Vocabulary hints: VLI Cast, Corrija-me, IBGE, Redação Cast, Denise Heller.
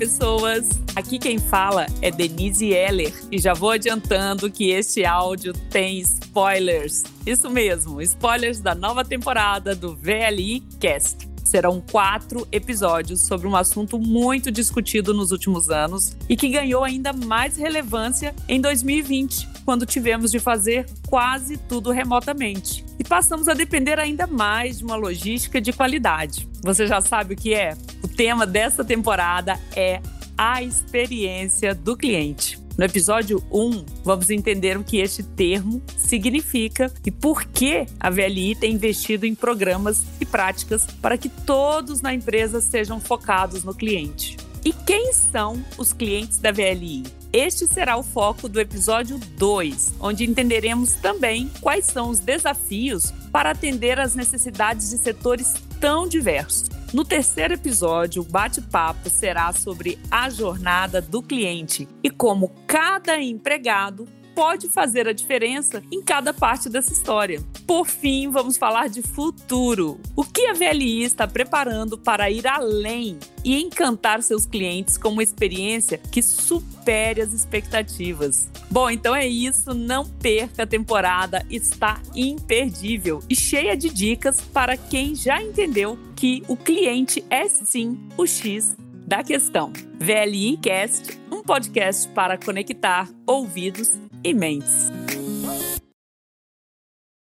pessoas! Aqui quem fala é Denise Heller e já vou adiantando que este áudio tem spoilers. Isso mesmo, spoilers da nova temporada do VLI Cast. Serão 4 episódios sobre um assunto muito discutido nos últimos anos e que ganhou ainda mais relevância em 2020, quando tivemos de fazer quase tudo remotamente. E passamos a depender ainda mais de uma logística de qualidade. Você já sabe o que é? O tema dessa temporada é a experiência do cliente. No episódio 1, vamos entender o que este termo significa e por que a VLI tem investido em programas e práticas para que todos na empresa sejam focados no cliente. E quem são os clientes da VLI? Este será o foco do episódio 2, onde entenderemos também quais são os desafios para atender às necessidades de setores tão diversos. No terceiro episódio, o bate-papo será sobre a jornada do cliente e como cada empregado pode fazer a diferença em cada parte dessa história. Por fim, vamos falar de futuro. O que a VLI está preparando para ir além e encantar seus clientes com uma experiência que supere as expectativas? Bom, então é isso. Não perca a temporada. Está imperdível e cheia de dicas para quem já entendeu que o cliente é sim o X da questão. VLI Cast, um podcast para conectar ouvidos e mentes.